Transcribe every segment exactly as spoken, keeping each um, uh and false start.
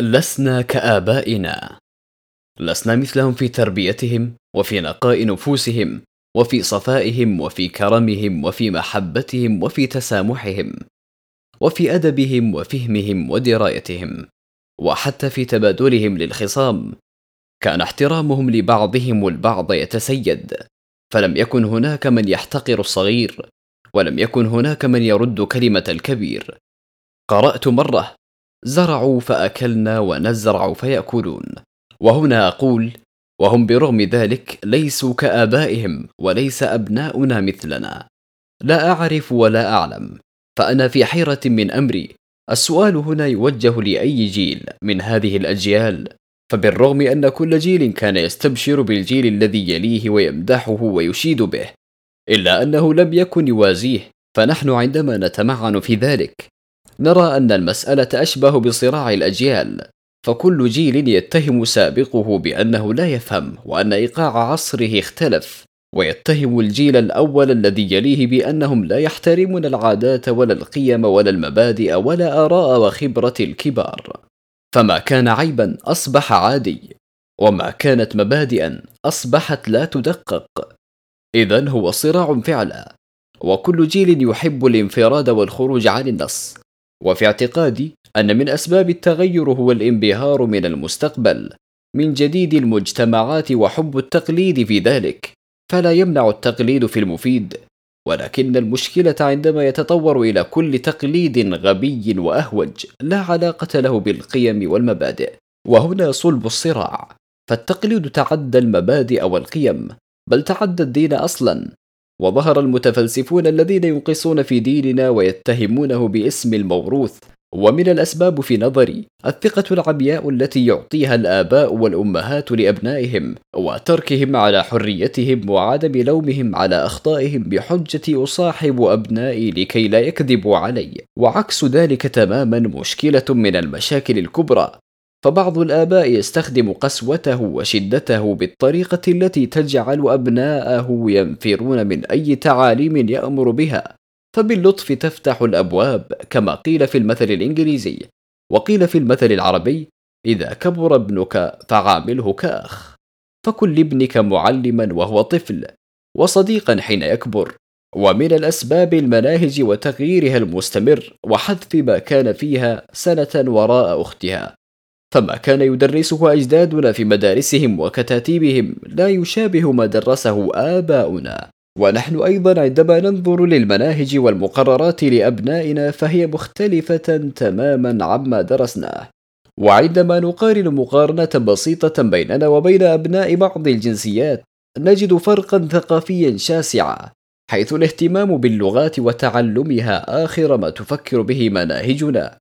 لسنا كآبائنا. لسنا مثلهم في تربيتهم، وفي نقاء نفوسهم، وفي صفائهم، وفي كرمهم، وفي محبتهم، وفي تسامحهم، وفي أدبهم وفهمهم ودرايتهم، وحتى في تبادلهم للخصام. كان احترامهم لبعضهم البعض يتسيد، فلم يكن هناك من يحتقر الصغير، ولم يكن هناك من يرد كلمة الكبير. قرأت مرة: زرعوا فأكلنا ونزرع فيأكلون. وهنا أقول: وهم برغم ذلك ليسوا كآبائهم، وليس أبناؤنا مثلنا. لا أعرف ولا أعلم، فأنا في حيرة من أمري. السؤال هنا يوجه لأي جيل من هذه الأجيال، فبالرغم أن كل جيل كان يستبشر بالجيل الذي يليه ويمدحه ويشيد به، إلا أنه لم يكن يوازيه. فنحن عندما نتمعن في ذلك نرى أن المسألة أشبه بصراع الأجيال، فكل جيل يتهم سابقه بأنه لا يفهم وأن إيقاع عصره اختلف، ويتهم الجيل الأول الذي يليه بأنهم لا يحترمون العادات ولا القيم ولا المبادئ ولا آراء وخبرة الكبار. فما كان عيبا أصبح عادي، وما كانت مبادئا أصبحت لا تدقق. إذن هو صراع فعلا، وكل جيل يحب الانفراد والخروج عن النص. وفي اعتقادي أن من أسباب التغير هو الانبهار من المستقبل، من جديد المجتمعات، وحب التقليد في ذلك. فلا يمنع التقليد في المفيد، ولكن المشكلة عندما يتطور إلى كل تقليد غبي وأهوج لا علاقة له بالقيم والمبادئ، وهنا صلب الصراع. فالتقليد تعدى المبادئ والقيم، بل تعدى الدين أصلا، وظهر المتفلسفون الذين ينقصون في ديننا ويتهمونه باسم الموروث. ومن الأسباب في نظري الثقة العمياء التي يعطيها الآباء والأمهات لأبنائهم، وتركهم على حريتهم، وعدم لومهم على أخطائهم بحجة أصاحب أبنائي لكي لا يكذبوا علي. وعكس ذلك تماما مشكلة من المشاكل الكبرى، فبعض الآباء يستخدم قسوته وشدته بالطريقة التي تجعل أبناءه ينفرون من أي تعاليم يأمر بها. فباللطف تفتح الأبواب، كما قيل في المثل الإنجليزي، وقيل في المثل العربي: إذا كبر ابنك فعامله كأخ. فكن لابنك معلما وهو طفل، وصديقا حين يكبر. ومن الأسباب المناهج وتغييرها المستمر، وحذف ما كان فيها سنة وراء أختها. فما كان يدرسه أجدادنا في مدارسهم وكتاتيبهم لا يشابه ما درسه آباؤنا. ونحن أيضا عندما ننظر للمناهج والمقررات لأبنائنا فهي مختلفة تماما عما درسناه. وعندما نقارن مقارنة بسيطة بيننا وبين أبناء بعض الجنسيات نجد فرقا ثقافيا شاسعا، حيث الاهتمام باللغات وتعلمها آخر ما تفكر به مناهجنا،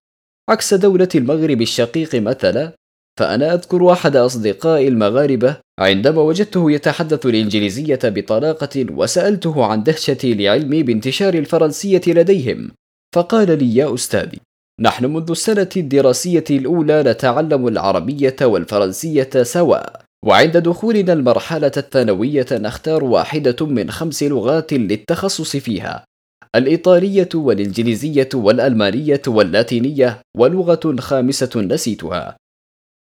عكس دولة المغرب الشقيق مثلا. فأنا أذكر أحد أصدقائي المغاربة عندما وجدته يتحدث الإنجليزية بطلاقة، وسألته عن دهشتي لعلمي بانتشار الفرنسية لديهم، فقال لي: يا أستاذي، نحن منذ السنة الدراسية الأولى نتعلم العربية والفرنسية سواء، وعند دخولنا المرحلة الثانوية نختار واحدة من خمس لغات للتخصص فيها: الإيطالية والإنجليزية والألمانية واللاتينية، ولغة خامسة نسيتها.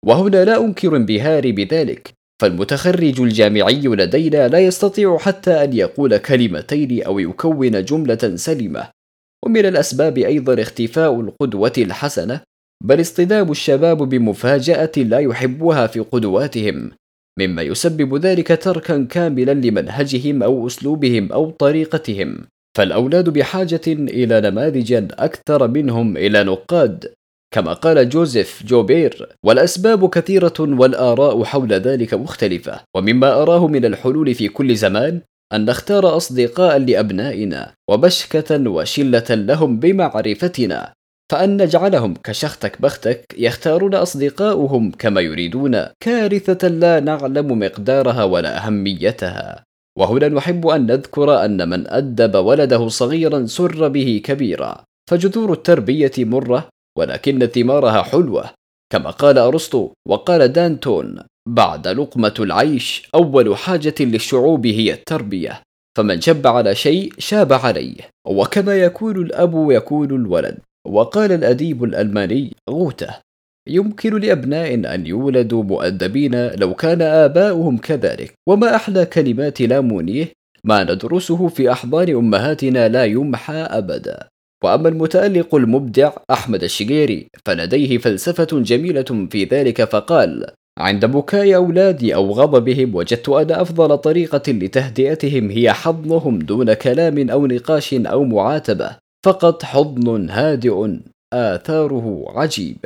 وهنا لا أنكر انبهاري بذلك، فالمتخرج الجامعي لدينا لا يستطيع حتى أن يقول كلمتين أو يكون جملة سليمة. ومن الأسباب أيضا اختفاء القدوة الحسنة، بل اصطدام الشباب بمفاجأة لا يحبها في قدواتهم، مما يسبب ذلك تركا كاملا لمنهجهم أو أسلوبهم أو طريقتهم. فالأولاد بحاجة إلى نماذج أكثر منهم إلى نقاد، كما قال جوزيف جوبير. والأسباب كثيرة والآراء حول ذلك مختلفة. ومما أراه من الحلول في كل زمان أن نختار أصدقاء لأبنائنا، وبشكة وشلة لهم بمعرفتنا، فأن نجعلهم كشختك بختك يختارون أصدقاؤهم كما يريدون، كارثة لا نعلم مقدارها ولا أهميتها. وهنا نحب أن نذكر أن من أدب ولده صغيرا سر به كبيرا، فجذور التربية مرة ولكن ثمارها حلوة، كما قال أرسطو وقال دانتون: بعد لقمة العيش أول حاجة للشعوب هي التربية، فمن شب على شيء شاب عليه، وكما يكون الأب يكون الولد. وقال الأديب الألماني غوته: يمكن لأبناء أن يولدوا مؤدبين لو كان آباؤهم كذلك. وما أحلى كلمات لا منيه ما ندرسه في أحضان أمهاتنا لا يمحى أبدا. وأما المتألق المبدع أحمد الشجيري فلديه فلسفة جميلة في ذلك، فقال: عند بكاء أولادي أو غضبهم وجدت أن أفضل طريقة لتهدئتهم هي حضنهم دون كلام أو نقاش أو معاتبة، فقط حضن هادئ آثاره عجيب.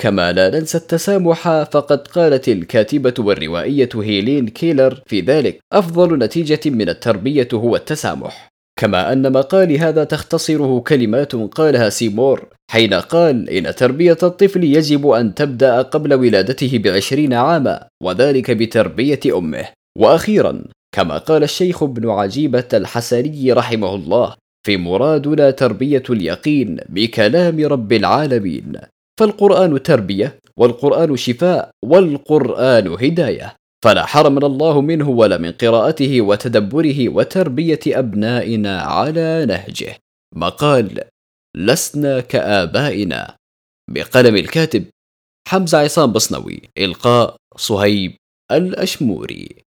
كما لا ننسى التسامح، فقد قالت الكاتبة والروائية هيلين كيلر في ذلك: أفضل نتيجة من التربية هو التسامح. كما أن مقال هذا تختصره كلمات قالها سيمور حين قال: إن تربية الطفل يجب أن تبدأ قبل ولادته بعشرين عاما، وذلك بتربية أمه. وأخيرا، كما قال الشيخ ابن عجيبة الحسني رحمه الله: في مرادنا تربية اليقين بكلام رب العالمين، فالقرآن تربية، والقرآن شفاء، والقرآن هداية، فلا حرمنا الله منه ولا من قراءته وتدبره وتربية أبنائنا على نهجه. مقال لسنا كآبائنا، بقلم الكاتب حمزة عصام بصنوي، إلقاء صهيب الأشموري.